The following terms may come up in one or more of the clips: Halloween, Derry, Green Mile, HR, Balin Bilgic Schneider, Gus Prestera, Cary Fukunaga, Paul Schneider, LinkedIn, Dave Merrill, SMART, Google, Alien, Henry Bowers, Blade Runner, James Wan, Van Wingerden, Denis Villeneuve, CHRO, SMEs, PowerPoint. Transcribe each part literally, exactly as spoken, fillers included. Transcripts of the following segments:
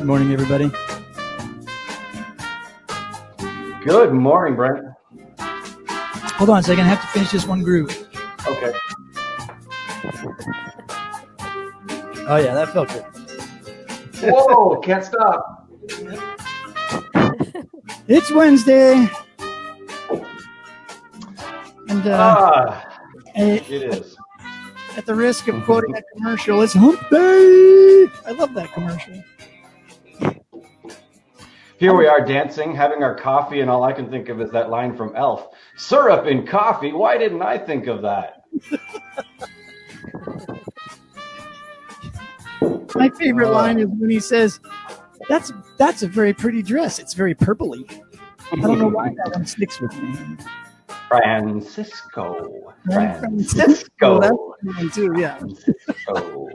Good morning, everybody. Good morning, Brent. Hold on a second. I have to finish this one groove. Okay. Oh, yeah, that felt good. Whoa, can't stop. It's Wednesday. And uh, ah, it is. At the risk of quoting that commercial, it's hump day. I love that commercial. Here we are dancing, having our coffee, and all I can think of is that line from Elf. Syrup in coffee. Why didn't I think of that? My favorite uh, line is when he says, that's that's a very pretty dress. It's very purpley. I don't know why that one sticks with me. Francisco. Francisco. Francisco. That's the one too, yeah. Francisco.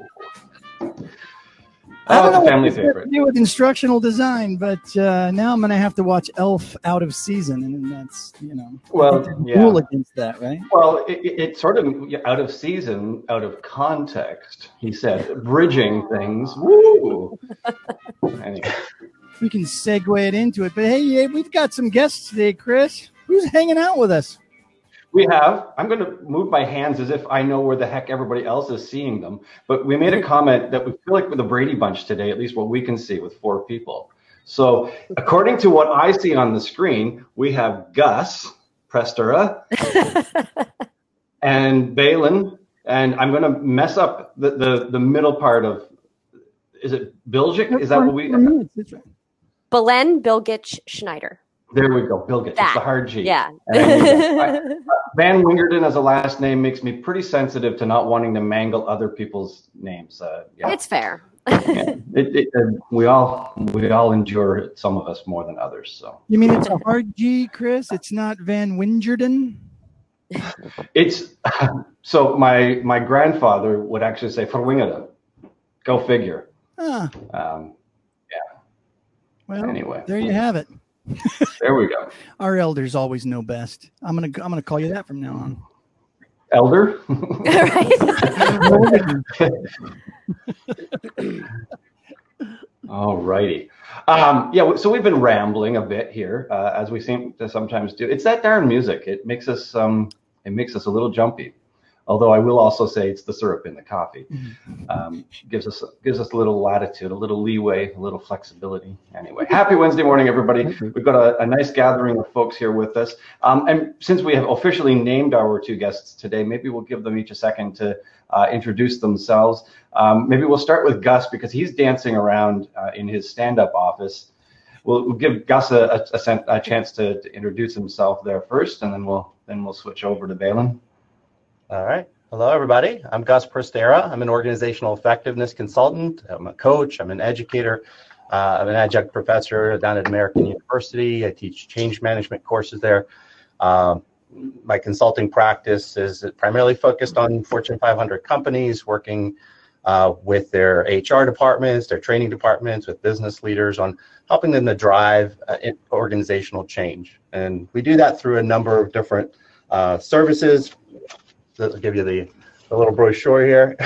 I don't oh, it's a family favorite. Do with instructional design, but uh, now I'm going to have to watch Elf out of season, and that's you know, well, yeah. Cool against that, right? Well, it, it's sort of out of season, out of context. He said, bridging things. Woo! Anyway. We can segue it into it, but hey, we've got some guests today, Chris. Who's hanging out with us? We have. I'm going to move my hands as if I know where the heck everybody else is seeing them. But we made a comment that we feel like with the Brady Bunch today, at least what we can see with four people. So according to what I see on the screen, we have Gus Prestera and Balin. And I'm going to mess up the, the, the middle part of, is it Bilgic? Is that what we? Balin Bilgic Schneider. There we go, Bilgic. That. It's the hard G. Yeah. I, Van Wingerden as a last name makes me pretty sensitive to not wanting to mangle other people's names. Uh, yeah. It's fair. Yeah. it, it, uh, we all we all endure it, some of us more than others. So you mean it's a hard G, Chris? It's not Van Wingerden. It's so my my grandfather would actually say for Wingerden. Go figure. Huh. Um, yeah. Well, anyway, there you have it. There we go. Our elders always know best. I'm gonna I'm gonna call you that from now on. Elder. All righty. Um, yeah. So we've been rambling a bit here, uh, as we seem to sometimes do. It's that darn music. It makes us um, it makes us a little jumpy. Although I will also say it's the syrup in the coffee. Um, gives us gives us a little latitude, a little leeway, a little flexibility. Anyway, happy Wednesday morning, everybody. We've got a, a nice gathering of folks here with us. Um, and since we have officially named our two guests today, maybe we'll give them each a second to uh, introduce themselves. Um, maybe we'll start with Gus because he's dancing around uh, in his stand-up office. We'll, we'll give Gus a, a, a chance to, to introduce himself there first, and then we'll then we'll switch over to Balin. All right. Hello, everybody. I'm Gus Prestera. I'm an organizational effectiveness consultant. I'm a coach. I'm an educator. Uh, I'm an adjunct professor down at American University. I teach change management courses there. Uh, my consulting practice is primarily focused on Fortune five hundred companies, working uh, with their H R departments, their training departments, with business leaders on helping them to drive uh, organizational change. And we do that through a number of different uh, services. This will give you the, the little brochure here.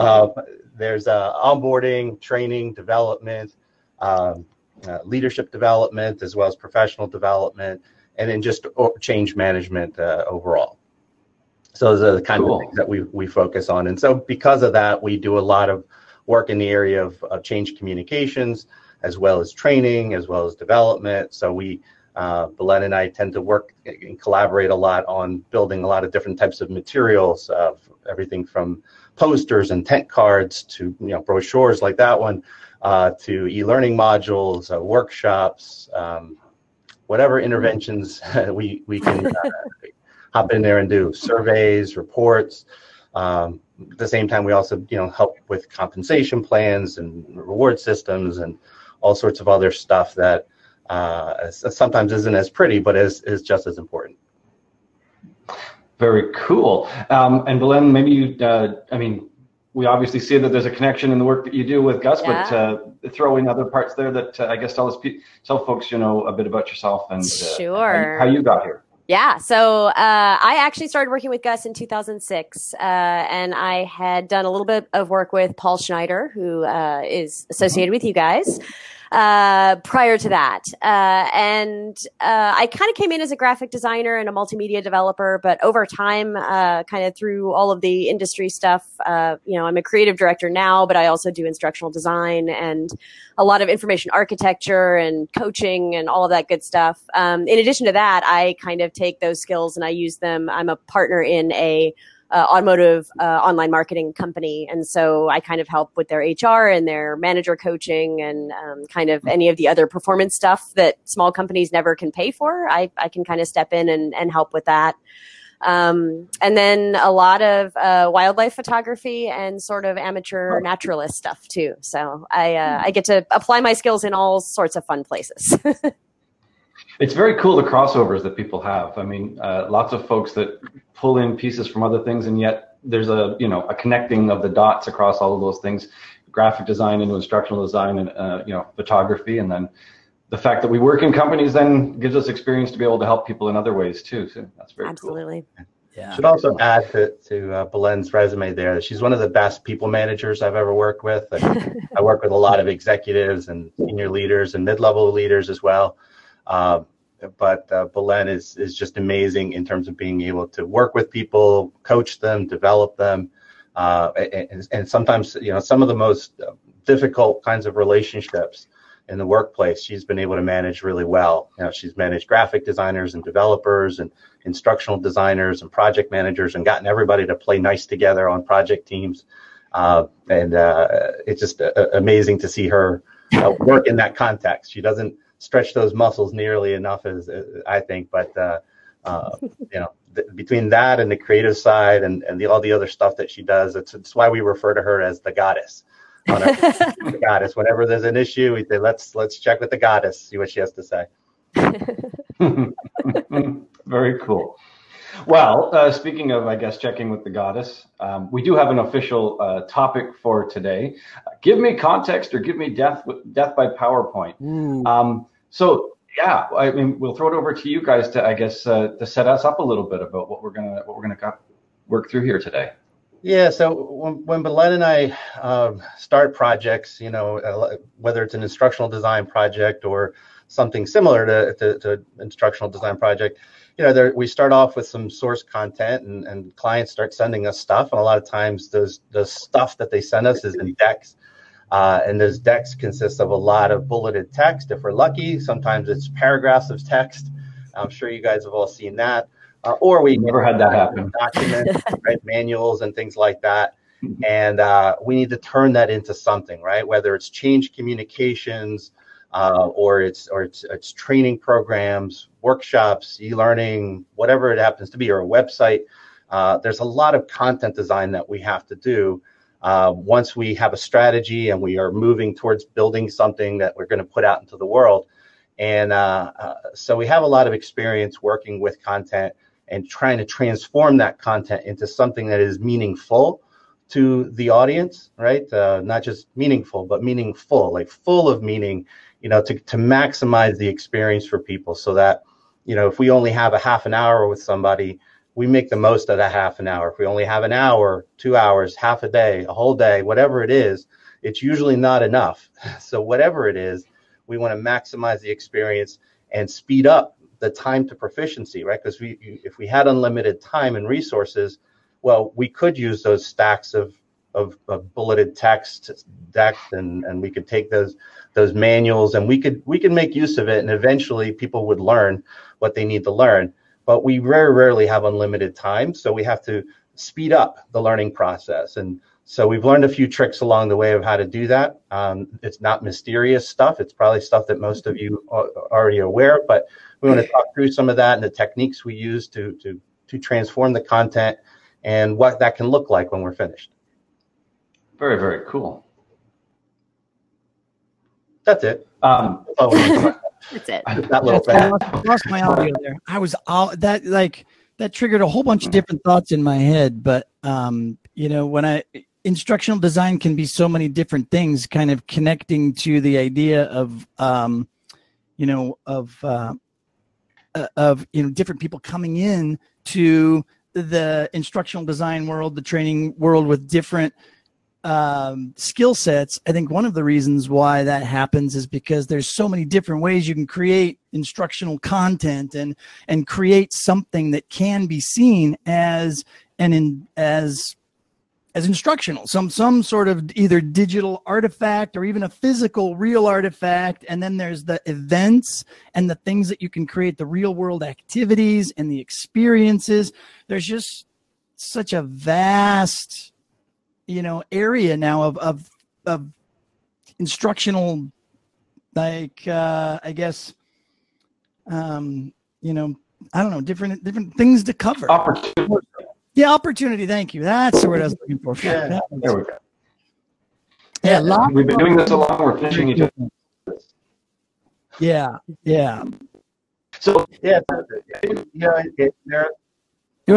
uh, there's uh, onboarding, training, development, um, uh, leadership development, as well as professional development, and then just change management uh, overall. So those are the kind cool. of things that we, we focus on. And so because of that, we do a lot of work in the area of, of change communications, as well as training, as well as development. So we Uh, Balin and I tend to work and collaborate a lot on building a lot of different types of materials, uh, everything from posters and tent cards to you know brochures like that one, uh, to e-learning modules, uh, workshops, um, whatever interventions we we can uh, hop in there and do, surveys, reports. Um, at the same time, we also you know help with compensation plans and reward systems and all sorts of other stuff that. Uh, sometimes isn't as pretty, but is, is just as important. Very cool. Um, and Balin, maybe you, uh, I mean, we obviously see that there's a connection in the work that you do with Gus, yeah. but uh, throw in other parts there that uh, I guess tell us, tell folks, you know, a bit about yourself and uh, sure. how, how you got here. Yeah. So uh, I actually started working with Gus in two thousand six, uh, and I had done a little bit of work with Paul Schneider, who uh, is associated with you guys, uh, prior to that. Uh, and uh, I kind of came in as a graphic designer and a multimedia developer, but over time, uh, kind of through all of the industry stuff, uh, you know, I'm a creative director now, but I also do instructional design and a lot of information architecture and coaching and all of that good stuff. Um, in addition to that, I kind of take those skills and I use them. I'm a partner in a uh, automotive uh, online marketing company. And so I kind of help with their H R and their manager coaching and um, kind of any of the other performance stuff that small companies never can pay for. I, I can kind of step in and, and help with that. Um, and then a lot of uh, wildlife photography and sort of amateur naturalist stuff too. So I, uh, I get to apply my skills in all sorts of fun places. It's very cool, the crossovers that people have. I mean, uh, lots of folks that pull in pieces from other things, and yet there's a, you know, a connecting of the dots across all of those things, graphic design into instructional design and, uh, you know, photography. And then the fact that we work in companies then gives us experience to be able to help people in other ways too. So that's very Absolutely. Cool. Absolutely. Yeah. Should also add to, to uh, Balin's resume there. She's one of the best people managers I've ever worked with. I, I work with a lot of executives and senior leaders and mid-level leaders as well. Uh, but uh, Balin is, is just amazing in terms of being able to work with people, coach them, develop them. Uh, and, and sometimes, you know, some of the most difficult kinds of relationships in the workplace, she's been able to manage really well. You know, she's managed graphic designers and developers and instructional designers and project managers and gotten everybody to play nice together on project teams. Uh, and uh, it's just uh, amazing to see her uh, work in that context. She doesn't stretch those muscles nearly enough, as uh, I think, but uh, uh, you know, th between that and the creative side and, and the, all the other stuff that she does, it's, it's why we refer to her as the goddess. On our, the goddess. Whenever there's an issue, we say let's let's check with the goddess, see what she has to say. Very cool. Well, uh, speaking of, I guess, checking with the goddess, um, we do have an official uh, topic for today. Uh, give me context or give me death, death by PowerPoint. Mm. Um, so, yeah, I mean, we'll throw it over to you guys to, I guess, uh, to set us up a little bit about what we're gonna what we're gonna work through here today. Yeah. So when, when Balin and I uh, start projects, you know, uh, whether it's an instructional design project or something similar to, to, to instructional design project, you know, there, we start off with some source content, and, and clients start sending us stuff. And a lot of times those, those stuff that they send us is in decks. Uh, and those decks consist of a lot of bulleted text. If we're lucky, sometimes it's paragraphs of text. I'm sure you guys have all seen that. Uh, or we never had that happen. Documents, right, manuals and things like that. And uh, we need to turn that into something, right? Whether it's change communications, Uh, or it's or it's, it's training programs, workshops, e-learning, whatever it happens to be, or a website. Uh, there's a lot of content design that we have to do uh, once we have a strategy and we are moving towards building something that we're going to put out into the world. And uh, uh, so we have a lot of experience working with content and trying to transform that content into something that is meaningful to the audience, right? Uh, not just meaningful, but meaningful, like full of meaning, you know, to, to maximize the experience for people so that, you know, if we only have a half an hour with somebody, we make the most of that half an hour. If we only have an hour, two hours, half a day, a whole day, whatever it is, it's usually not enough. So whatever it is, we want to maximize the experience and speed up the time to proficiency, right? Because we, if we had unlimited time and resources, well, we could use those stacks of, of, of bulleted text, decks, and, and we could take those those manuals and we could we could make use of it, and eventually people would learn what they need to learn. But we very rarely have unlimited time, so we have to speed up the learning process. And so we've learned a few tricks along the way of how to do that. Um, it's not mysterious stuff. It's probably stuff that most of you are already aware of, but we want to talk through some of that and the techniques we use to to to transform the content, and what that can look like when we're finished. Very, very cool. That's it. Um, oh, that's it. That little bit. I lost, lost my audio there. I was all that like that triggered a whole bunch of different thoughts in my head. But um, you know, when I instructional design can be so many different things, kind of connecting to the idea of um, you know, of uh, uh, of, you know, different people coming in to the instructional design world, the training world, with different um, skill sets. I think one of the reasons why that happens is because there's so many different ways you can create instructional content and, and create something that can be seen as an, in, as, as instructional, some, some sort of either digital artifact or even a physical real artifact. And then there's the events and the things that you can create, the real world activities and the experiences. There's just such a vast, you know, area now of, of, of instructional, like, uh, I guess, um, you know, I don't know, different, different things to cover. Opportunity. Yeah, opportunity. Thank you. That's the word I was looking for. Sure. Yeah, there we go. Yeah, yeah, we've been doing this a lot. We're finishing each other. Yeah, yeah. So yeah, yeah. yeah.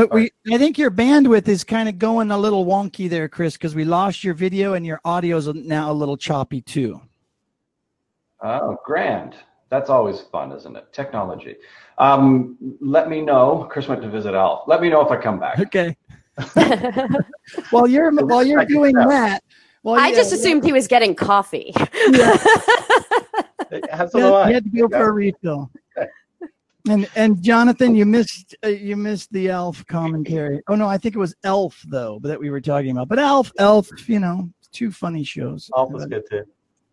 We, I think your bandwidth is kind of going a little wonky there, Chris, because we lost your video and your audio is now a little choppy too. Oh, grand. That's always fun, isn't it? Technology. Um, let me know. Chris went to visit Alf. Let me know if I come back. Okay. While you're while you're doing that, well, I yeah, just assumed he was getting coffee. Yeah. Have some yeah, he had to go for a refill. Okay. And and Jonathan, you missed uh, you missed the Alf commentary. Oh no, I think it was Elf though that we were talking about. But Alf, Elf, you know, two funny shows. Alf was good too.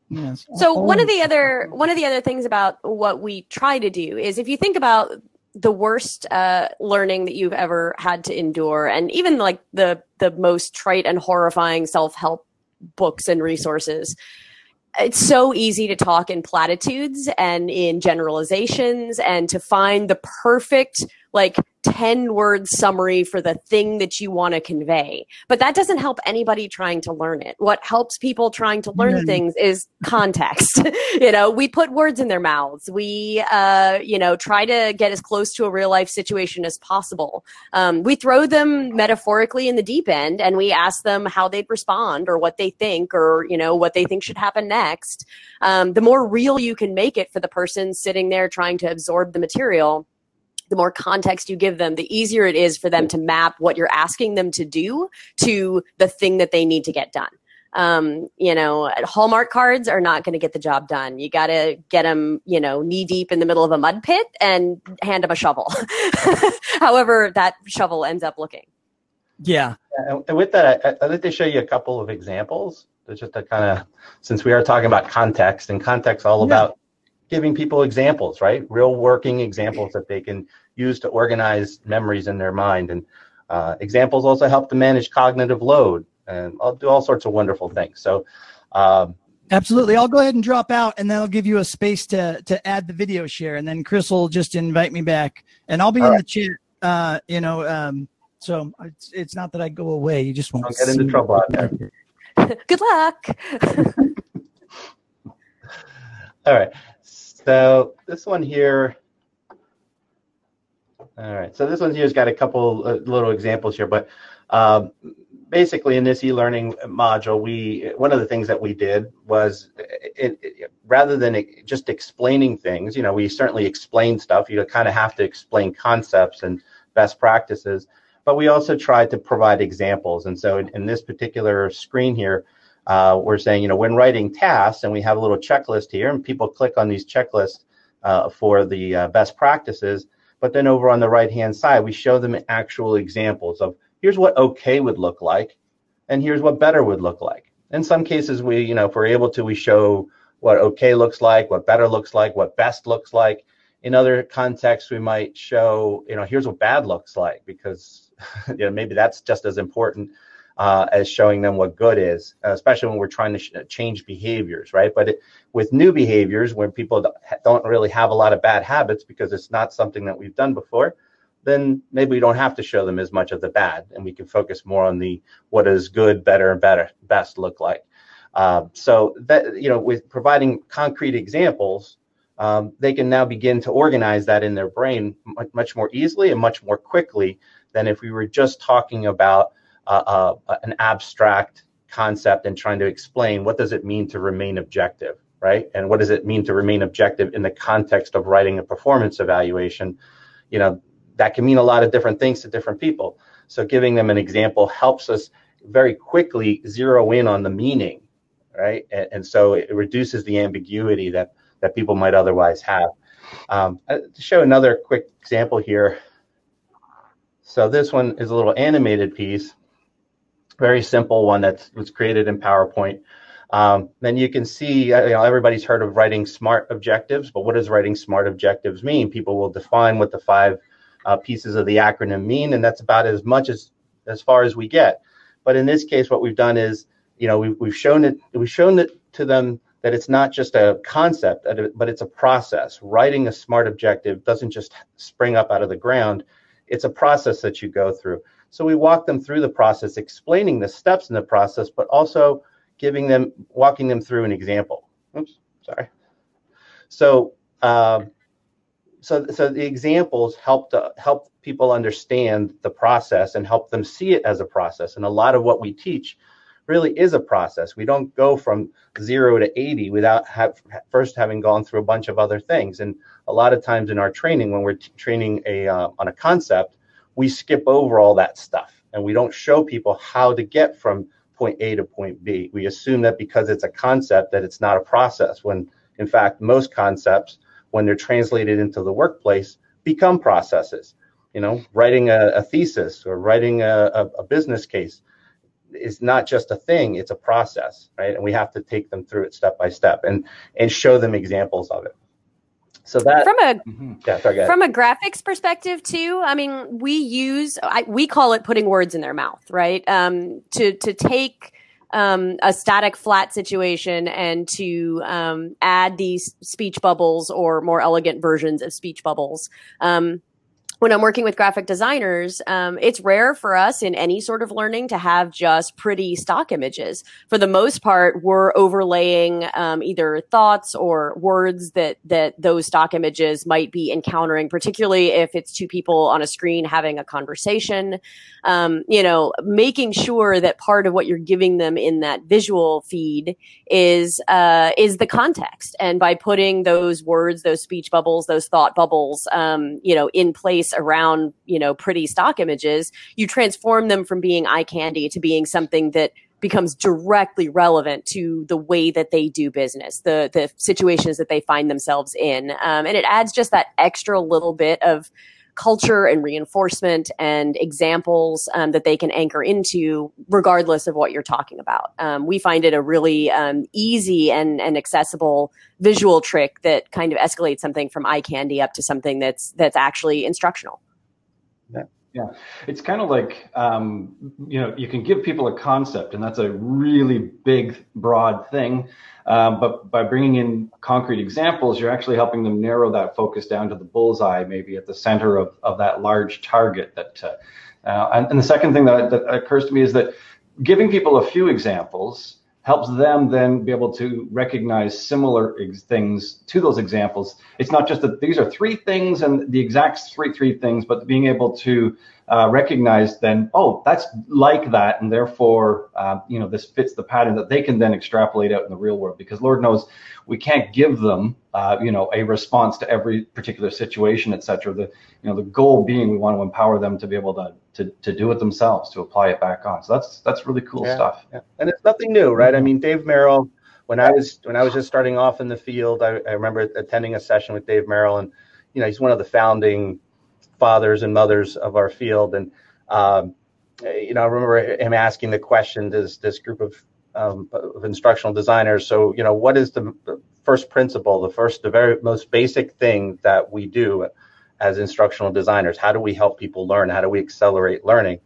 Yes. So one of the other one of the other things about what we try to do is, if you think about the worst uh, learning that you've ever had to endure, and even like the the most trite and horrifying self-help books and resources, it's so easy to talk in platitudes and in generalizations and to find the perfect like ten word summary for the thing that you want to convey. But that doesn't help anybody trying to learn it. What helps people trying to learn mm-hmm. things is context. You know, we put words in their mouths. We, uh, you know, try to get as close to a real life situation as possible. Um, we throw them metaphorically in the deep end and we ask them how they'd respond or what they think or, you know, what they think should happen next. Um, the more real you can make it for the person sitting there trying to absorb the material, the more context you give them, the easier it is for them to map what you're asking them to do to the thing that they need to get done. Um, you know, Hallmark cards are not going to get the job done. You got to get them, you know, knee deep in the middle of a mud pit and hand them a shovel, however that shovel ends up looking. Yeah. And with that, I'd like to show you a couple of examples. It's just a kind of, since we are talking about context and context all yeah. about giving people examples, right? Real working examples that they can use to organize memories in their mind. And uh, examples also help to manage cognitive load and I'll do all sorts of wonderful things. So, um, absolutely. I'll go ahead and drop out and that'll give you a space to, to add the video share. And then Chris will just invite me back and I'll be in right. the chat, uh, you know, um, so it's, it's not that I go away. You just won't I'll get into see trouble out there. Good luck. All right. So this one here, all right, so this one here's got a couple uh, little examples here, but um, basically in this e-learning module, we one of the things that we did was it, it, rather than it, just explaining things, you know, we certainly explain stuff, you kind of have to explain concepts and best practices, but we also tried to provide examples. And so in, in this particular screen here, Uh, we're saying, you know, when writing tasks, and we have a little checklist here, and people click on these checklists uh, for the uh, best practices. But then over on the right-hand side, we show them actual examples of here's what okay would look like, and here's what better would look like. In some cases, we, you know, if we're able to, we show what okay looks like, what better looks like, what best looks like. In other contexts, we might show, you know, here's what bad looks like, because you know, maybe that's just as important. Uh, as showing them what good is, especially when we're trying to sh change behaviors, right? But it, with new behaviors, when people don't really have a lot of bad habits because it's not something that we've done before, then maybe we don't have to show them as much of the bad, and we can focus more on the what does good, better, and better, best look like. Uh, so that, you know, with providing concrete examples, um, they can now begin to organize that in their brain much more easily and much more quickly than if we were just talking about Uh, uh, an abstract concept and trying to explain what does it mean to remain objective, right? And what does it mean to remain objective in the context of writing a performance evaluation? You know, that can mean a lot of different things to different people. So giving them an example helps us very quickly zero in on the meaning, right? And, and so it reduces the ambiguity that, that people might otherwise have. Um, to show another quick example here. So this one is a little animated piece, very simple one that's was created in PowerPoint. Um, then you can see, you know, everybody's heard of writing SMART objectives, but what does writing SMART objectives mean? People will define what the five uh, pieces of the acronym mean, and that's about as much as as far as we get. But in this case, what we've done is, you know, we've we've shown it we've shown it to them that it's not just a concept, but it's a process. Writing a SMART objective doesn't just spring up out of the ground. It's a process that you go through. So we walk them through the process, explaining the steps in the process, but also giving them, walking them through an example. Oops, sorry. So, uh, so, so the examples help to help people understand the process and help them see it as a process. And a lot of what we teach really is a process. We don't go from zero to eighty without have, first having gone through a bunch of other things. And a lot of times in our training, when we're t- training a uh, on a concept, we skip over all that stuff, and we don't show people how to get from point A to point B. We assume that because it's a concept that it's not a process, when in fact most concepts, when they're translated into the workplace, become processes. You know, writing a, a thesis or writing a, a, a business case is not just a thing, it's a process, right? And we have to take them through it step by step and and show them examples of it. So that from a mm-hmm. yeah, sorry, from a graphics perspective too, I mean, we use I, we call it putting words in their mouth, right? Um, to to take um, a static flat situation and to um, add these speech bubbles or more elegant versions of speech bubbles. Um, When I'm working with graphic designers, um, it's rare for us in any sort of learning to have just pretty stock images. For the most part, we're overlaying um, either thoughts or words that that those stock images might be encountering, particularly if it's two people on a screen having a conversation. Um, you know, making sure that part of what you're giving them in that visual feed is uh, is the context, and by putting those words, those speech bubbles, those thought bubbles, um, you know, in place around, you know, pretty stock images, you transform them from being eye candy to being something that becomes directly relevant to the way that they do business, the the situations that they find themselves in. Um, and it adds just that extra little bit of culture and reinforcement and examples um, that they can anchor into regardless of what you're talking about. Um, we find it a really um, easy and, and accessible visual trick that kind of escalates something from eye candy up to something that's that's actually instructional. Yeah, yeah. It's kind of like, um, you know, you can give people a concept, and that's a really big, broad thing. Um, but by bringing in concrete examples, you're actually helping them narrow that focus down to the bullseye, maybe at the center of, of that large target. That, uh, uh, and, and the second thing that, that occurs to me is that giving people a few examples helps them then be able to recognize similar ex- things to those examples. It's not just that these are three things and the exact three three things, but being able to uh, recognize then, oh, that's like that, and therefore, uh, you know, this fits the pattern that they can then extrapolate out in the real world. Because Lord knows we can't give them, uh, you know, a response to every particular situation, et cetera. The, you know, the goal being we want to empower them to be able to To, to do it themselves, to apply it back on. So that's that's really cool yeah, stuff. Yeah. And it's nothing new, right? I mean, Dave Merrill, when I was when I was just starting off in the field, I, I remember attending a session with Dave Merrill, and you know, he's one of the founding fathers and mothers of our field. And um, you know, I remember him asking the question to this, this group of, um, of instructional designers. So you know, what is the first principle, the first, the very most basic thing that we do as instructional designers? How do we help people learn? How do we accelerate learning?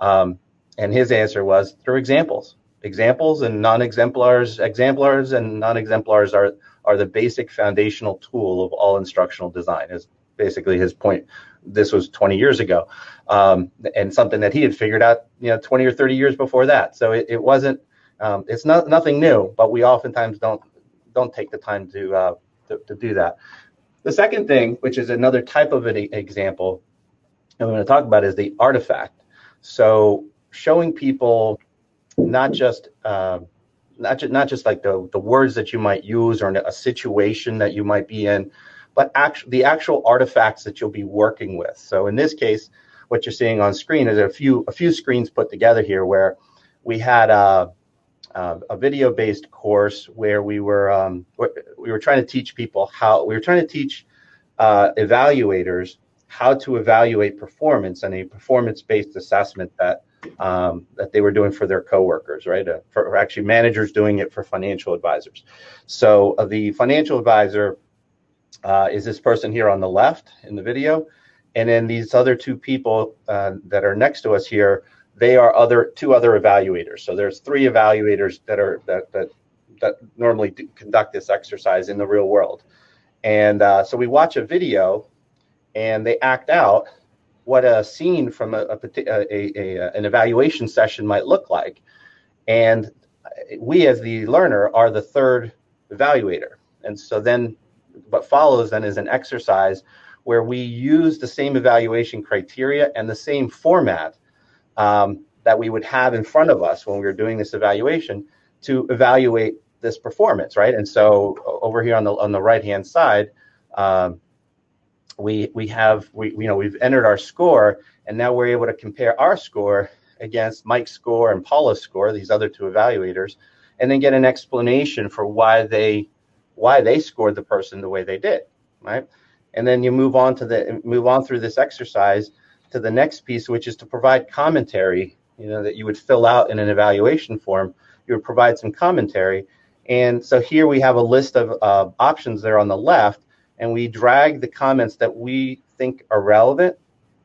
Um, and his answer was through examples. Examples and non-exemplars, exemplars and non-exemplars are, are the basic foundational tool of all instructional design, is basically his point. This was twenty years ago, um, and something that he had figured out, you know, twenty or thirty years before that. So it, it wasn't, um, it's not nothing new, but we oftentimes don't don't take the time to uh, to, to do that. The second thing, which is another type of an example I'm going to talk about, is the artifact. So showing people not just uh, not just, not just like the, the words that you might use or a situation that you might be in, but actually the actual artifacts that you'll be working with. So in this case, what you're seeing on screen is a few a few screens put together here where we had a, a, a video-based course where we were um, we were trying to teach people how we were trying to teach uh, evaluators how to evaluate performance and a performance-based assessment that um, that they were doing for their coworkers, right? Uh, for, or actually, managers doing it for financial advisors. So uh, the financial advisor uh, is this person here on the left in the video. And then these other two people uh, that are next to us here, they are other two other evaluators. So there's three evaluators that are that that, that normally do conduct this exercise in the real world. And uh, so we watch a video, and they act out what a scene from a, a, a, a an evaluation session might look like. And we, as the learner, are the third evaluator. And so then, what follows then is an exercise where we use the same evaluation criteria and the same format um, that we would have in front of us when we were doing this evaluation to evaluate this performance, right? And so over here on the on the right-hand side, um, we we have we you know we've entered our score, and now we're able to compare our score against Mike's score and Paula's score, these other two evaluators, and then get an explanation for why they why they scored the person the way they did, right? And then you move on to the move on through this exercise to the next piece, which is to provide commentary, you know, that you would fill out in an evaluation form. You would provide some commentary. And so here we have a list of uh, options there on the left, and we drag the comments that we think are relevant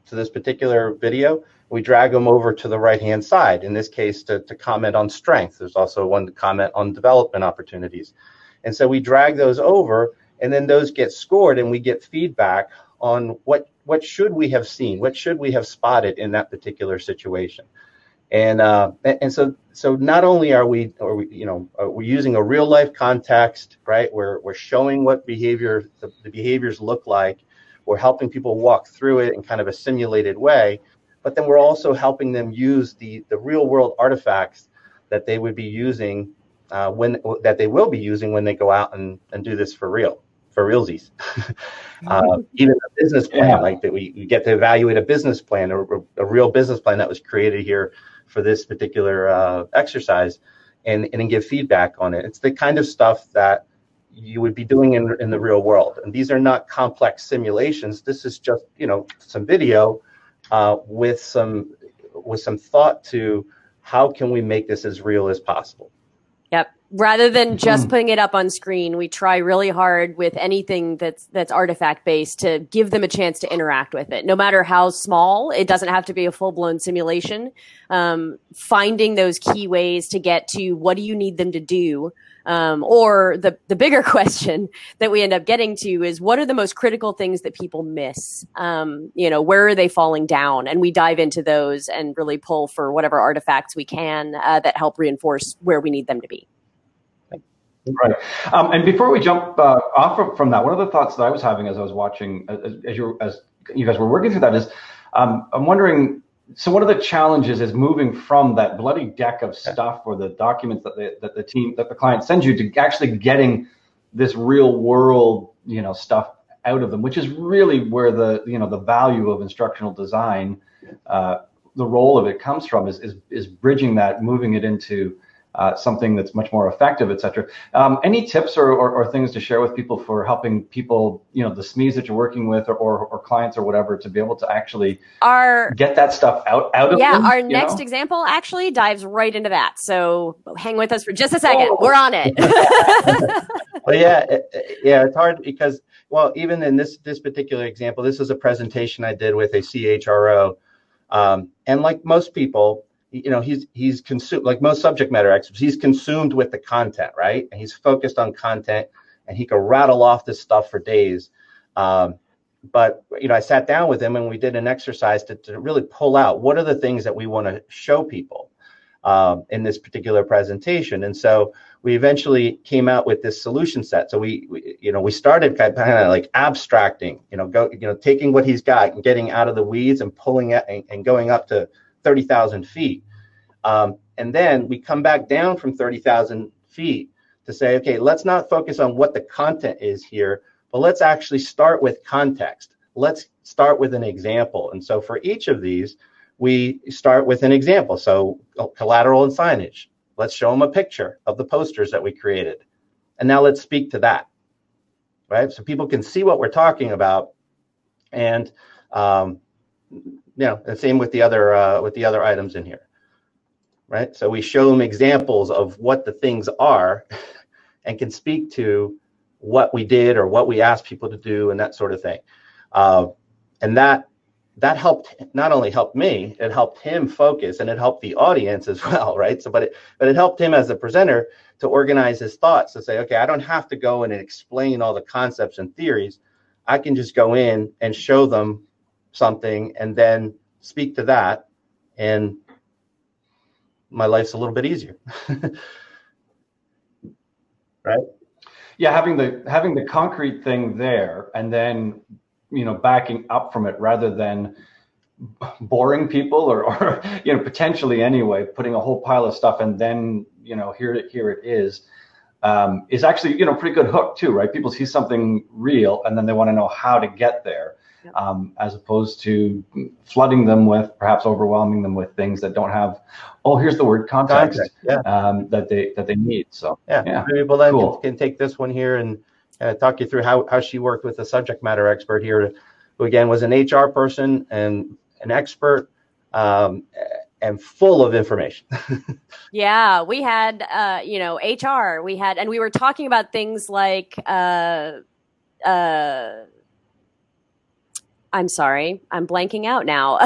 to this particular video. We drag them over to the right-hand side, in this case, to, to comment on strength. There's also one to comment on development opportunities. And so we drag those over, and then those get scored, and we get feedback on what what should we have seen, what should we have spotted in that particular situation. And uh, and so so not only are we or we you know we're using a real life context, right? We're we're showing what behavior the, the behaviors look like. We're helping people walk through it in kind of a simulated way, but then we're also helping them use the the real world artifacts that they would be using uh, when that they will be using when they go out and and do this for real. For realsies, uh, even a business plan, yeah. like that we, we get to evaluate a business plan, a, a real business plan that was created here for this particular uh, exercise, and, and then give feedback on it. It's the kind of stuff that you would be doing in, in the real world. And these are not complex simulations. This is just, you know, some video uh, with some with some thought to how can we make this as real as possible. Yep. Rather than just putting it up on screen, we try really hard with anything that's that's artifact-based to give them a chance to interact with it. No matter how small, it doesn't have to be a full-blown simulation. Um, finding those key ways to get to what do you need them to do, um, or the, the bigger question that we end up getting to is what are the most critical things that people miss? Um, you know, where are they falling down? And we dive into those and really pull for whatever artifacts we can uh, that help reinforce where we need them to be. Right. Um, and before we jump uh, off from that, one of the thoughts that I was having as I was watching, as, as, you, were, as you guys were working through that is, um, I'm wondering, so one of the challenges is moving from that bloody deck of stuff or the documents that the, that the team, that the client sends you to actually getting this real world, you know, stuff out of them, which is really where the, you know, the value of instructional design, uh, the role of it comes from is, is, is bridging that, moving it into Uh, something that's much more effective, et cetera. Um, any tips or, or, or things to share with people for helping people, you know, the S M Es that you're working with or, or, or clients or whatever to be able to actually our, get that stuff out, out of yeah, them? Yeah, our next know? example actually dives right into that. So hang with us for just a second. Whoa. We're on it. Well, yeah, it, yeah, it's hard because, well, even in this, this particular example, this is a presentation I did with a C H R O. Um, and like most people, you know, he's he's consumed, like most subject matter experts, he's consumed with the content, right? And he's focused on content, and he could rattle off this stuff for days. Um, but, you know, I sat down with him, and we did an exercise to, to really pull out what are the things that we want to show people um, in this particular presentation. And so we eventually came out with this solution set. So we, we you know, we started kind of like abstracting, you know, go, you know, taking what he's got and getting out of the weeds and pulling it and, and going up to thirty thousand feet. Um, and then we come back down from thirty thousand fee to say, okay, let's not focus on what the content is here, but let's actually start with context. Let's start with an example. And so for each of these, we start with an example. So collateral and signage. Let's show them a picture of the posters that we created. And now let's speak to that, right? So people can see what we're talking about. And, um, you know, the same with the other uh, with the other items in here, right? So we show them examples of what the things are and can speak to what we did or what we asked people to do and that sort of thing. Uh, and that that helped, not only helped me, it helped him focus, and it helped the audience as well, right? So, but it, but it helped him as a presenter to organize his thoughts, to say, okay, I don't have to go in and explain all the concepts and theories. I can just go in and show them something and then speak to that, and my life's a little bit easier. Right? Yeah, having the having the concrete thing there, and then, you know, backing up from it rather than boring people or, or, you know, potentially anyway, putting a whole pile of stuff and then, you know, here it, here it is, um, is actually, you know, pretty good hook too, right? People see something real and then they want to know how to get there, um, as opposed to flooding them with, perhaps overwhelming them with things that don't have, oh, here's the word context, context yeah. um, that they, that they need. So yeah, yeah. Maybe Balin cool. can, can take this one here and Uh, talk you through how, how she worked with a subject matter expert here, who again was an H R person and an expert, um, and full of information. Yeah, we had, uh, you know, H R, we had, and we were talking about things like, uh, uh, I'm sorry, I'm blanking out now,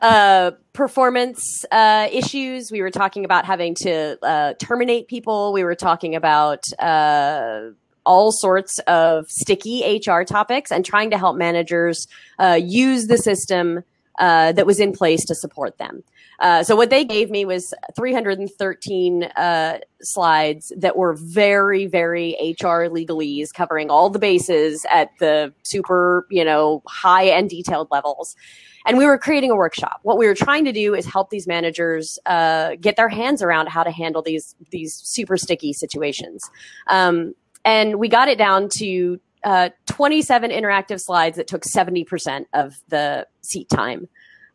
uh, performance uh, issues. We were talking about having to uh, terminate people. We were talking about, uh, all sorts of sticky H R topics, and trying to help managers uh, use the system uh, that was in place to support them. Uh, so what they gave me was three hundred thirteen uh, slides that were very, very H R legalese, covering all the bases at the super, you know, high and detailed levels. And we were creating a workshop. What we were trying to do is help these managers uh, get their hands around how to handle these these super sticky situations. Um, And we got it down to uh, twenty-seven interactive slides that took seventy percent of the seat time.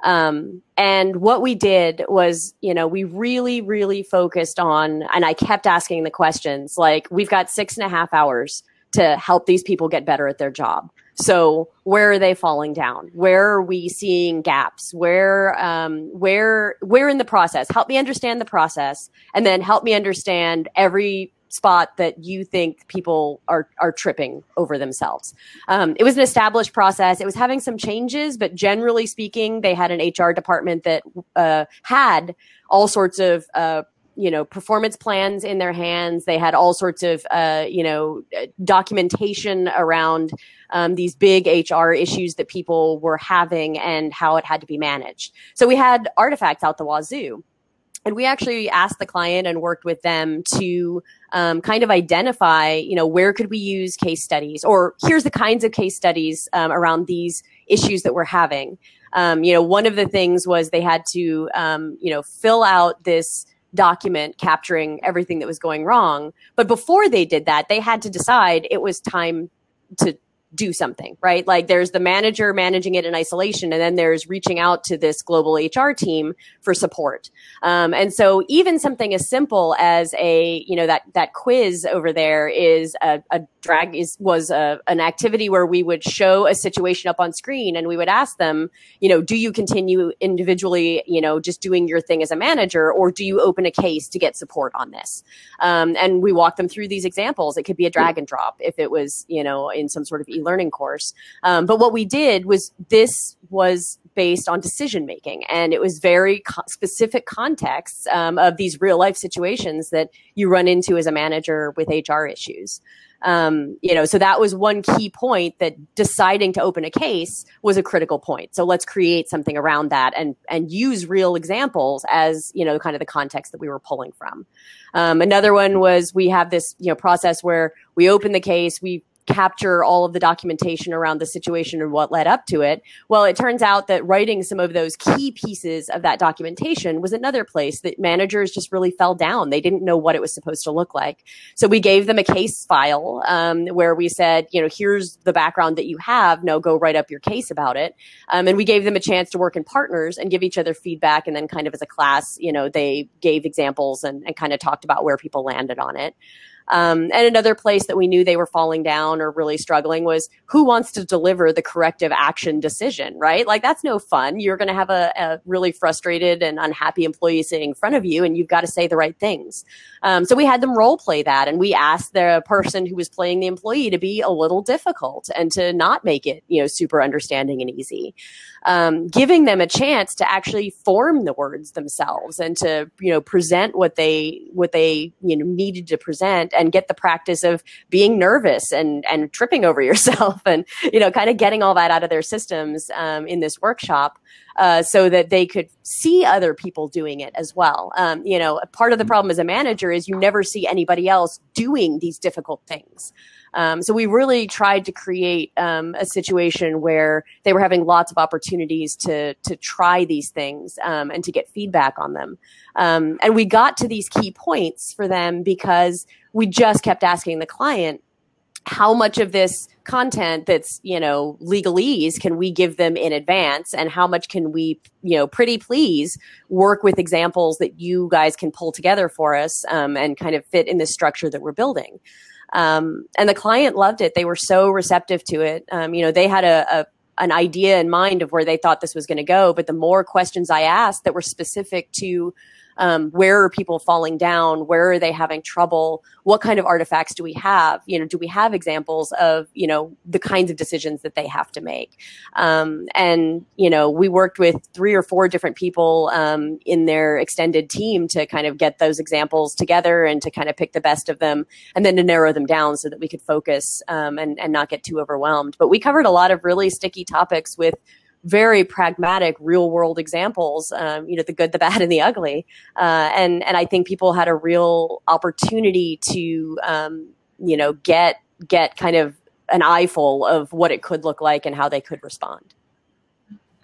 Um, and what we did was, you know, we really, really focused on, and I kept asking the questions, like, we've got six and a half hours to help these people get better at their job. So where are they falling down? Where are we seeing gaps? Where, um, where, where in the process? Help me understand the process, and then help me understand every spot that you think people are are tripping over themselves. Um, it was an established process. It was having some changes, but generally speaking, they had an H R department that uh, had all sorts of uh, you know, performance plans in their hands. They had all sorts of uh, you know, documentation around um, these big H R issues that people were having and how it had to be managed. So we had artifacts out the wazoo. And we actually asked the client and worked with them to um, kind of identify, you know, where could we use case studies, or here's the kinds of case studies um, around these issues that we're having. Um, you know, one of the things was they had to, um, you know, fill out this document capturing everything that was going wrong. But before they did that, they had to decide it was time to do something, right? Like, there's the manager managing it in isolation, and then there's reaching out to this global H R team for support. Um, and so even something as simple as a, you know, that, that quiz over there is a, a drag is, was a, an activity where we would show a situation up on screen, and we would ask them, you know, do you continue individually, you know, just doing your thing as a manager, or do you open a case to get support on this? Um, and we walk them through these examples. It could be a drag and drop if it was, you know, in some sort of learning course. Um, but what we did was, this was based on decision making, and it was very co- specific contexts um, of these real life situations that you run into as a manager with H R issues. Um, you know, so that was one key point, that deciding to open a case was a critical point. So let's create something around that, and and use real examples as, you know, kind of the context that we were pulling from. Um, another one was, we have this, you know, process where we open the case, we capture all of the documentation around the situation and what led up to it. Well, it turns out that writing some of those key pieces of that documentation was another place that managers just really fell down. They didn't know what it was supposed to look like. So we gave them a case file um, where we said, you know, here's the background that you have. Now go write up your case about it. Um, and we gave them a chance to work in partners and give each other feedback. And then kind of as a class, you know, they gave examples and, and kind of talked about where people landed on it. Um, and another place that we knew they were falling down or really struggling was who wants to deliver the corrective action decision, right? Like, that's no fun. You're going to have a, a really frustrated and unhappy employee sitting in front of you, and you've got to say the right things. Um, so we had them role play that, and we asked the person who was playing the employee to be a little difficult and to not make it, you know, super understanding and easy. Um, giving them a chance to actually form the words themselves and to, you know, present what they, what they, you know, needed to present, and get the practice of being nervous and, and tripping over yourself and, you know, kind of getting all that out of their systems um, in this workshop uh, so that they could see other people doing it as well. Um, you know, part of the problem as a manager is you never see anybody else doing these difficult things. Um, so we really tried to create um, a situation where they were having lots of opportunities to to try these things um, and to get feedback on them. Um, and we got to these key points for them because we just kept asking the client, how much of this content that's, you know, legalese can we give them in advance, and how much can we, you know, pretty please work with examples that you guys can pull together for us um, and kind of fit in this structure that we're building. Um, and the client loved it. They were so receptive to it. Um, you know, they had a, a an idea in mind of where they thought this was going to go. But the more questions I asked that were specific to um, where are people falling down? Where are they having trouble? What kind of artifacts do we have? You know, do we have examples of, you know, the kinds of decisions that they have to make? Um, and, you know, we worked with three or four different people um, in their extended team to kind of get those examples together and to kind of pick the best of them and then to narrow them down so that we could focus um, and, and not get too overwhelmed. But we covered a lot of really sticky topics with very pragmatic real world examples, um, you know, the good, the bad, and the ugly. Uh, and, and I think people had a real opportunity to, um, you know, get, get kind of an eyeful of what it could look like and how they could respond.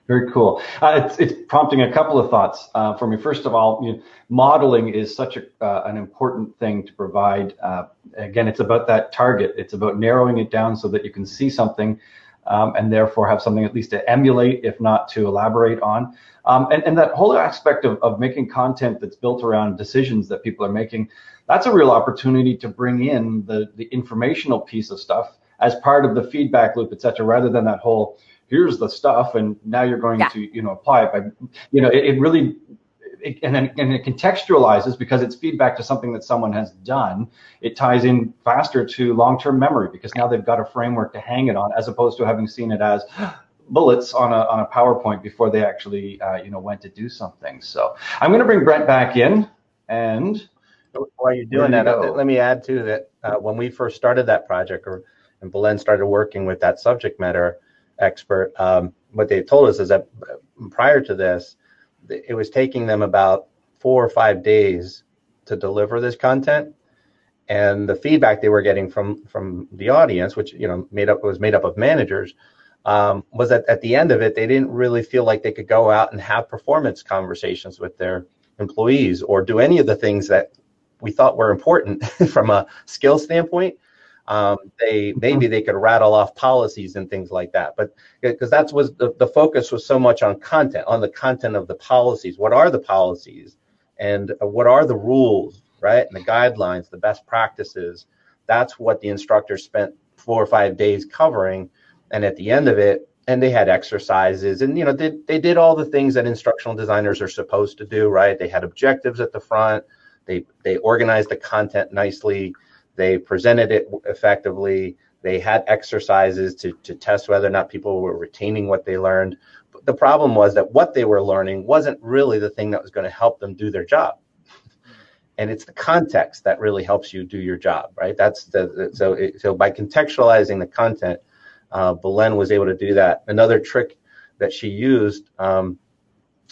Very cool. Uh, it's, it's prompting a couple of thoughts uh, for me. First of all, you know, modeling is such a, uh, an important thing to provide. Uh, again, it's about that target. It's about narrowing it down so that you can see something Um, and therefore have something at least to emulate, if not to elaborate on. Um, and, and that whole aspect of, of making content that's built around decisions that people are making, that's a real opportunity to bring in the, the informational piece of stuff as part of the feedback loop, et cetera, rather than that whole, here's the stuff, and now you're going yeah. to, you know, apply it by, you know, it, it really, it, and, then, and it contextualizes because it's feedback to something that someone has done. It ties in faster to long-term memory because now they've got a framework to hang it on, as opposed to having seen it as bullets on a, on a PowerPoint before they actually, uh, you know, went to do something. So I'm going to bring Brent back in. And while you're doing that, you let me add to that. Uh, when we first started that project, or and Balin started working with that subject matter expert, um, what they've told us is that prior to this, it was taking them about four or five days to deliver this content, and the feedback they were getting from from the audience, which, you know, made up was made up of managers, um, was that at the end of it, they didn't really feel like they could go out and have performance conversations with their employees or do any of the things that we thought were important from a skill standpoint. Um, they maybe they could rattle off policies and things like that, but because that's was the, the focus was so much on content, on the content of the policies. What are the policies, and what are the rules, right? And the guidelines, the best practices. That's what the instructor spent four or five days covering, and at the end of it, and they had exercises, and you know they they did all the things that instructional designers are supposed to do, right? They had objectives at the front. They they organized the content nicely. They presented it effectively. They had exercises to, to test whether or not people were retaining what they learned. But the problem was that what they were learning wasn't really the thing that was going to help them do their job. And it's the context that really helps you do your job, right? That's the, the so it, so by contextualizing the content, uh, Balin was able to do that. Another trick that she used um,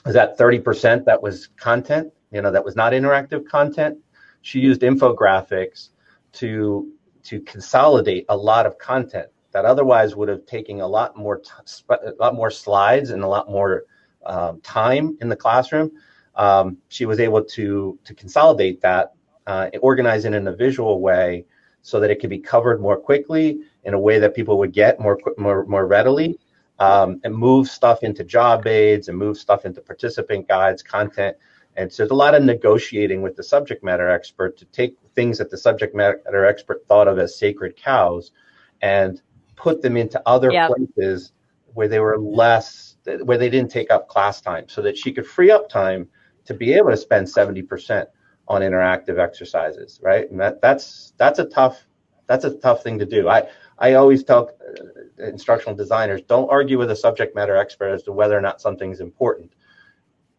is that thirty percent that was content, you know, that was not interactive content. She used infographics to to consolidate a lot of content that otherwise would have taken a lot more t- a lot more slides and a lot more um, time in the classroom. Um, she was able to to consolidate that, uh, organize it in a visual way so that it could be covered more quickly in a way that people would get more more, more readily, um, and move stuff into job aids and move stuff into participant guides, content. And so there's a lot of negotiating with the subject matter expert to take things that the subject matter expert thought of as sacred cows and put them into other yep. places where they were less, where they didn't take up class time, so that she could free up time to be able to spend seventy percent on interactive exercises, right? And that, that's that's a tough that's a tough thing to do. I, I always tell instructional designers, don't argue with a subject matter expert as to whether or not something's important.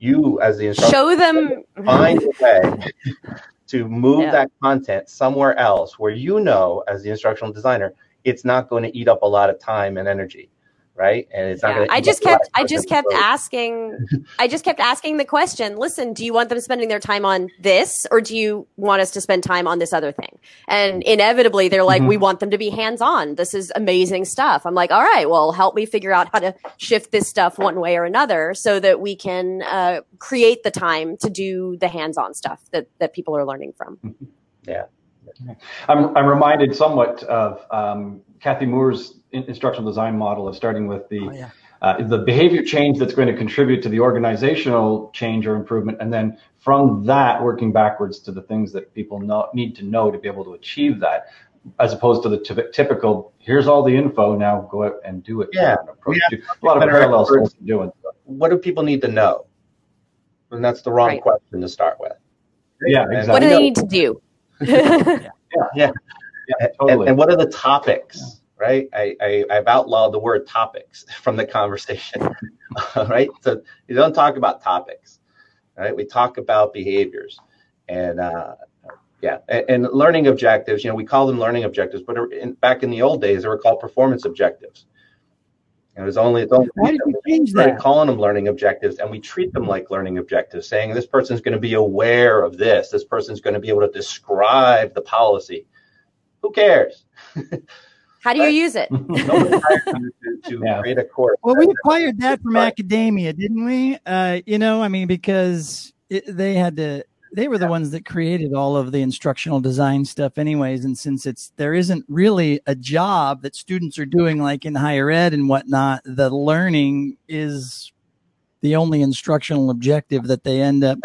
You, as the instructor, show them, find a way to move yeah. that content somewhere else where you know, as the instructional designer, it's not going to eat up a lot of time and energy, right? And it's yeah. not going to. I just kept, I just kept asking, I just kept asking the question. Listen, do you want them spending their time on this, or do you want us to spend time on this other thing? And inevitably, they're like, mm-hmm. we want them to be hands-on. This is amazing stuff. I'm like, all right, well, help me figure out how to shift this stuff one way or another so that we can uh, create the time to do the hands-on stuff that, that people are learning from. Yeah. I'm, I'm reminded somewhat of um, Kathy Moore's instructional design model of starting with the oh, yeah. uh, the behavior change that's going to contribute to the organizational change or improvement, and then from that working backwards to the things that people know, need to know to be able to achieve that, as opposed to the t- typical, here's all the info, now go out and do it. Yeah, approach yeah. To, a lot of parallels to doing. What do people need to know? And that's the wrong right. question to start with. Yeah, exactly. What do they need to do? yeah. yeah, yeah, totally. And, and what are the topics, yeah. right? I, I, I've outlawed the word topics from the conversation, right? So you don't talk about topics, right? We talk about behaviors, and uh, yeah, and, and learning objectives. You know, we call them learning objectives, but in, back in the old days, they were called performance objectives. And it was only it's only why did we change that? Calling them learning objectives, and we treat them like learning objectives, saying this person's going to be aware of this. This person's going to be able to describe the policy. Who cares? How do you use it? to, to yeah. create a course. Well, we acquired that from academia, didn't we? Uh, you know, I mean, because it, they had to. They were the yeah. ones that created all of the instructional design stuff anyways. And since it's, there isn't really a job that students are doing like in higher ed and whatnot, the learning is the only instructional objective that they end up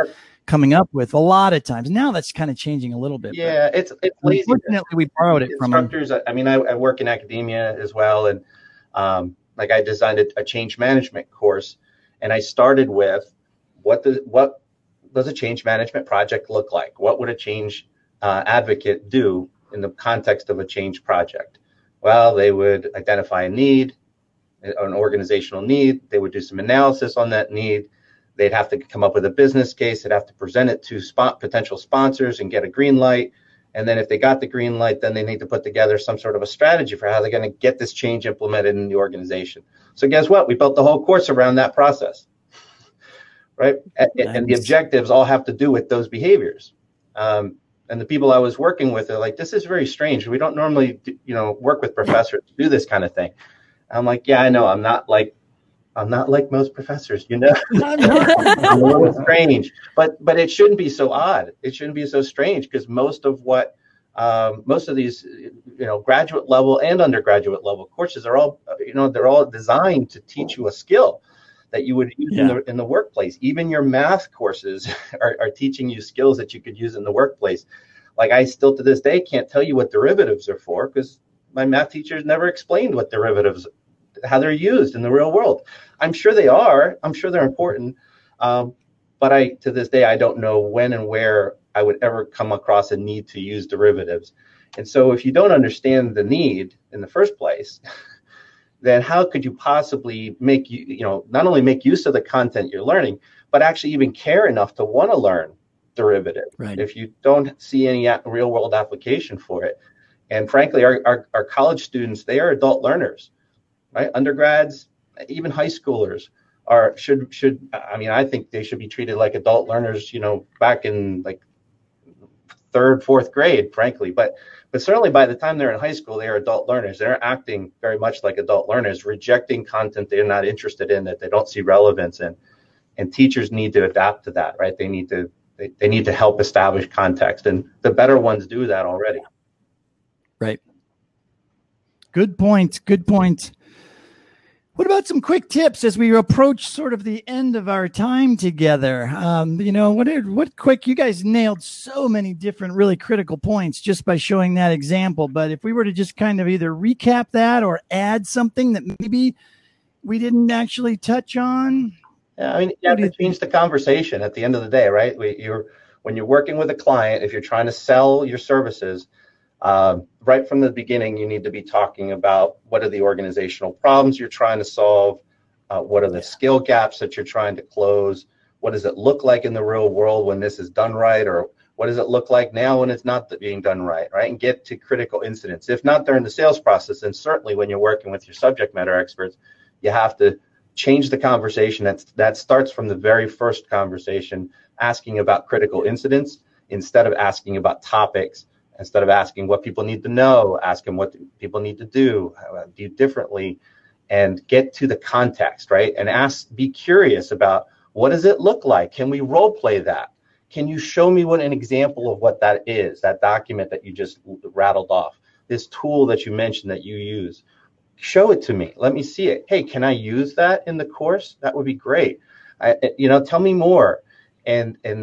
coming up with a lot of times. Now that's kind of changing a little bit. Yeah. It's, it's lazy. Unfortunately, we borrowed it from instructors. I mean, I, I work in academia as well. And um, like I designed a, a change management course, and I started with what the, what, does a change management project look like? What would a change uh, advocate do in the context of a change project? Well, they would identify a need, an organizational need. They would do some analysis on that need. They'd have to come up with a business case. They'd have to present it to spot potential sponsors and get a green light. And then if they got the green light, then they need to put together some sort of a strategy for how they're going to get this change implemented in the organization. So guess what? We built the whole course around that process. Right. And, nice. and the objectives all have to do with those behaviors. Um, and the people I was working with are like, this is very strange. We don't normally, you know, work with professors to do this kind of thing. I'm like, yeah, I know. I'm not like I'm not like most professors, you know, it's strange. But but it shouldn't be so odd. It shouldn't be so strange, because most of what um, most of these, you know, graduate level and undergraduate level courses are all, you know, they're all designed to teach you a skill that you would use yeah. in, the, in the workplace. Even your math courses are, are teaching you skills that you could use in the workplace. Like I still to this day can't tell you what derivatives are for, because my math teachers never explained what derivatives, how they're used in the real world. I'm sure they are. I'm sure they're important. Um, but I to this day, I don't know when and where I would ever come across a need to use derivatives. And so if you don't understand the need in the first place, then how could you possibly make, you you know, not only make use of the content you're learning, but actually even care enough to want to learn derivative right. if you don't see any real world application for it? And frankly, our, our, our college students, they are adult learners, right? Undergrads, even high schoolers are should should I mean, I think they should be treated like adult learners, you know, back in like third, fourth grade, frankly. But but certainly by the time they're in high school, they are adult learners. They're acting very much like adult learners, rejecting content they're not interested in, that they don't see relevance in. And teachers need to adapt to that, right? They need to they, they need to help establish context. And the better ones do that already. Right. Good point. Good point. What about some quick tips as we approach sort of the end of our time together? Um, you know, what what quick, you guys nailed so many different really critical points just by showing that example. But if we were to just kind of either recap that or add something that maybe we didn't actually touch on. Yeah, I mean, you have to change the conversation at the end of the day, right? We, you're, when you're working with a client, if you're trying to sell your services, Uh, right from the beginning, you need to be talking about what are the organizational problems you're trying to solve, uh, what are the skill gaps that you're trying to close, what does it look like in the real world when this is done right, or what does it look like now when it's not being done right, right? And get to critical incidents. If not during the sales process, and certainly when you're working with your subject matter experts, you have to change the conversation. That's, that starts from the very first conversation, asking about critical incidents instead of asking about topics. Instead of asking what people need to know, ask them what people need to do, do differently, and get to the context, right? And ask, be curious about what does it look like? Can we role play that? Can you show me what an example of what that is, that document that you just rattled off, this tool that you mentioned that you use? Show it to me. Let me see it. Hey, can I use that in the course? That would be great. I, you know, tell me more. And and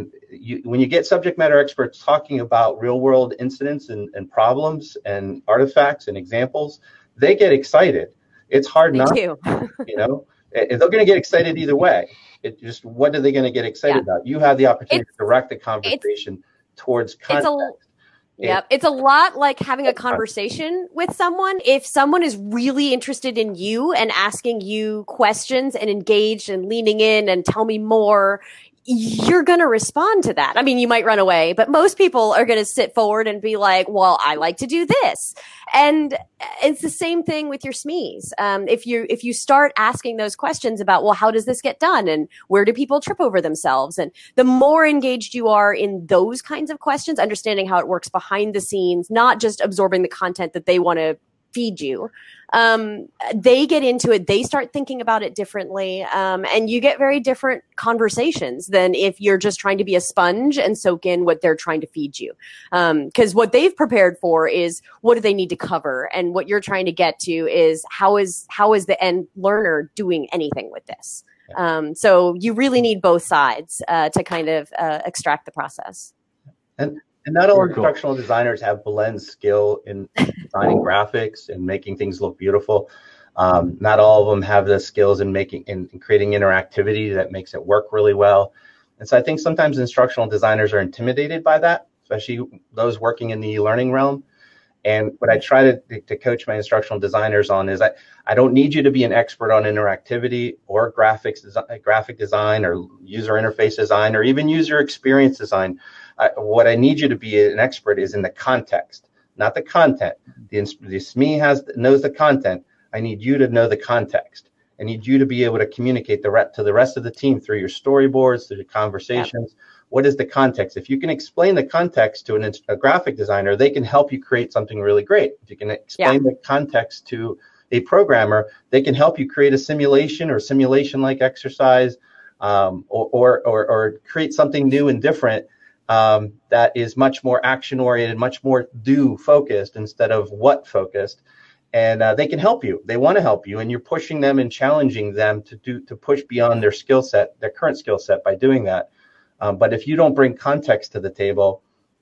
you, when you get subject matter experts talking about real world incidents and, and problems and artifacts and examples, they get excited. It's hard they not to, you know, they're going to get excited either way. It just, what are they going to get excited yeah. about? You have the opportunity it's, to direct the conversation towards context. It's a, Yeah, it's a lot like having a conversation with someone. If someone is really interested in you and asking you questions and engaged and leaning in and tell me more, you're going to respond to that. I mean, you might run away, but most people are going to sit forward and be like, well, I like to do this. And it's the same thing with your S M Es. Um, if you, if you start asking those questions about, well, how does this get done? And where do people trip over themselves? And the more engaged you are in those kinds of questions, understanding how it works behind the scenes, not just absorbing the content that they want to feed you. Um, they get into it. They start thinking about it differently. Um, and you get very different conversations than if you're just trying to be a sponge and soak in what they're trying to feed you. Um, cause what they've prepared for is what do they need to cover? And what you're trying to get to is how is, how is the end learner doing anything with this? Um, so you really need both sides, uh, to kind of, uh, extract the process. And And not all Very instructional cool. designers have blend skill in designing graphics and making things look beautiful. Um, not all of them have the skills in making in, in creating interactivity that makes it work really well. And so I think sometimes instructional designers are intimidated by that, especially those working in the e-learning realm. And what I try to, to coach my instructional designers on is I, I don't need you to be an expert on interactivity or graphics, desi- graphic design or user interface design or even user experience design. I, what I need you to be an expert is in the context, not the content. The, the S M E has, knows the content. I need you to know the context. I need you to be able to communicate the re- to the rest of the team through your storyboards, through the conversations. Yeah. What is the context? If you can explain the context to an, a graphic designer, they can help you create something really great. If you can explain yeah. the context to a programmer, they can help you create a simulation or simulation-like exercise um, or, or, or, or create something new and different um, that is much more action-oriented, much more do-focused instead of what-focused. And uh, they can help you. They want to help you, and you're pushing them and challenging them to do to push beyond their skill set, their current skill set by doing that. Um, but if you don't bring context to the table,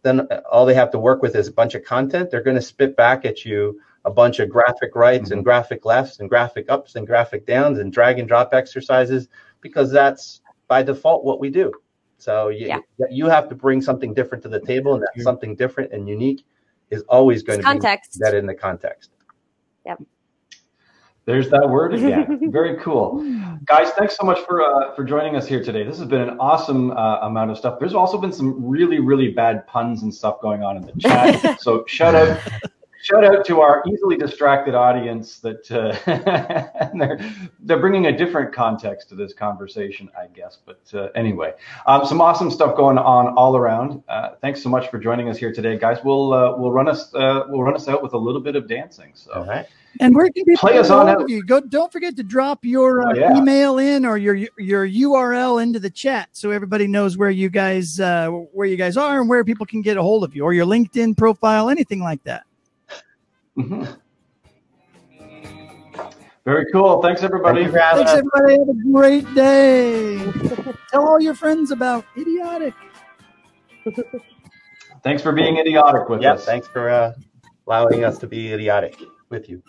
then all they have to work with is a bunch of content. They're going to spit back at you a bunch of graphic rights mm-hmm. and graphic lefts and graphic ups and graphic downs and drag and drop exercises, because that's by default what we do. So you, yeah. you have to bring something different to the table, and that something different and unique is always going it's to context. be that in the context. Yep. There's that word again. Very cool. Guys, thanks so much for uh, for joining us here today. This has been an awesome uh, amount of stuff. There's also been some really, really bad puns and stuff going on in the chat. So shout out shout out to our easily distracted audience that uh, they're, they're bringing a different context to this conversation, I guess. But uh, anyway, um, some awesome stuff going on all around. Uh, thanks so much for joining us here today, guys. We'll uh, we'll run us uh, we'll run us out with a little bit of dancing. So. All right. And where can people play us on out? You go, don't forget to drop your uh, oh, yeah. email in or your your U R L into the chat so everybody knows where you guys uh, where you guys are and where people can get a hold of you, or your LinkedIn profile, anything like that. Mm-hmm. Very cool. Thanks, everybody. Thank Thanks, everybody. Have a great day. Tell all your friends about Idiotic. Thanks for being idiotic with yeah, us. Thanks for uh, allowing us to be idiotic with you.